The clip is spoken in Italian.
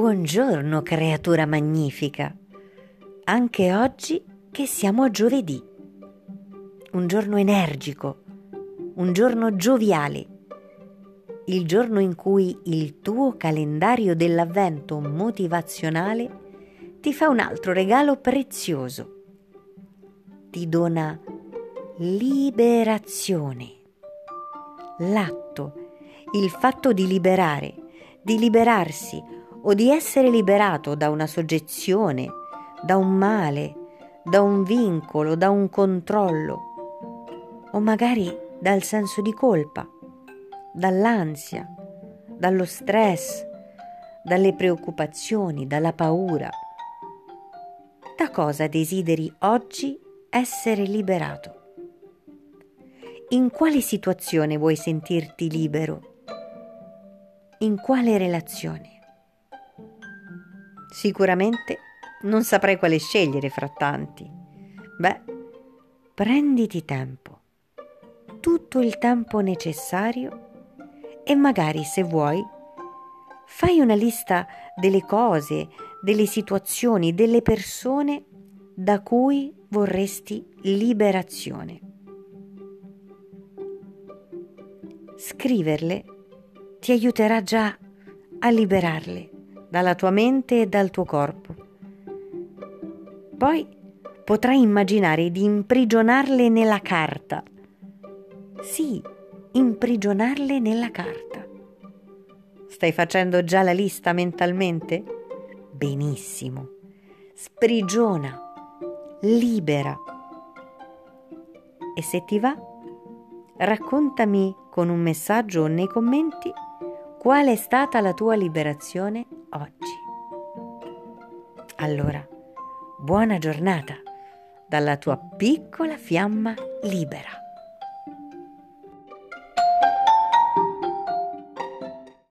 Buongiorno creatura magnifica, anche oggi che siamo a giovedì, un giorno energico, un giorno gioviale, il giorno in cui il tuo calendario dell'avvento motivazionale ti fa un altro regalo prezioso, ti dona liberazione, l'atto, il fatto di liberare, di liberarsi o di essere liberato da una soggezione, da un male, da un vincolo, da un controllo, o magari dal senso di colpa, dall'ansia, dallo stress, dalle preoccupazioni, dalla paura. Da cosa desideri oggi essere liberato? In quale situazione vuoi sentirti libero? In quale relazione? Sicuramente non saprai quale scegliere fra tanti. Beh, prenditi tempo, tutto il tempo necessario e magari, se vuoi, fai una lista delle cose, delle situazioni, delle persone da cui vorresti liberazione. Scriverle ti aiuterà già a liberarle dalla tua mente e dal tuo corpo. Poi potrai immaginare di imprigionarle nella carta. Sì, imprigionarle nella carta. Stai facendo già la lista mentalmente? Benissimo. Sprigiona, libera. E se ti va, raccontami con un messaggio o nei commenti qual è stata la tua liberazione oggi. Allora, buona giornata dalla tua piccola fiamma libera.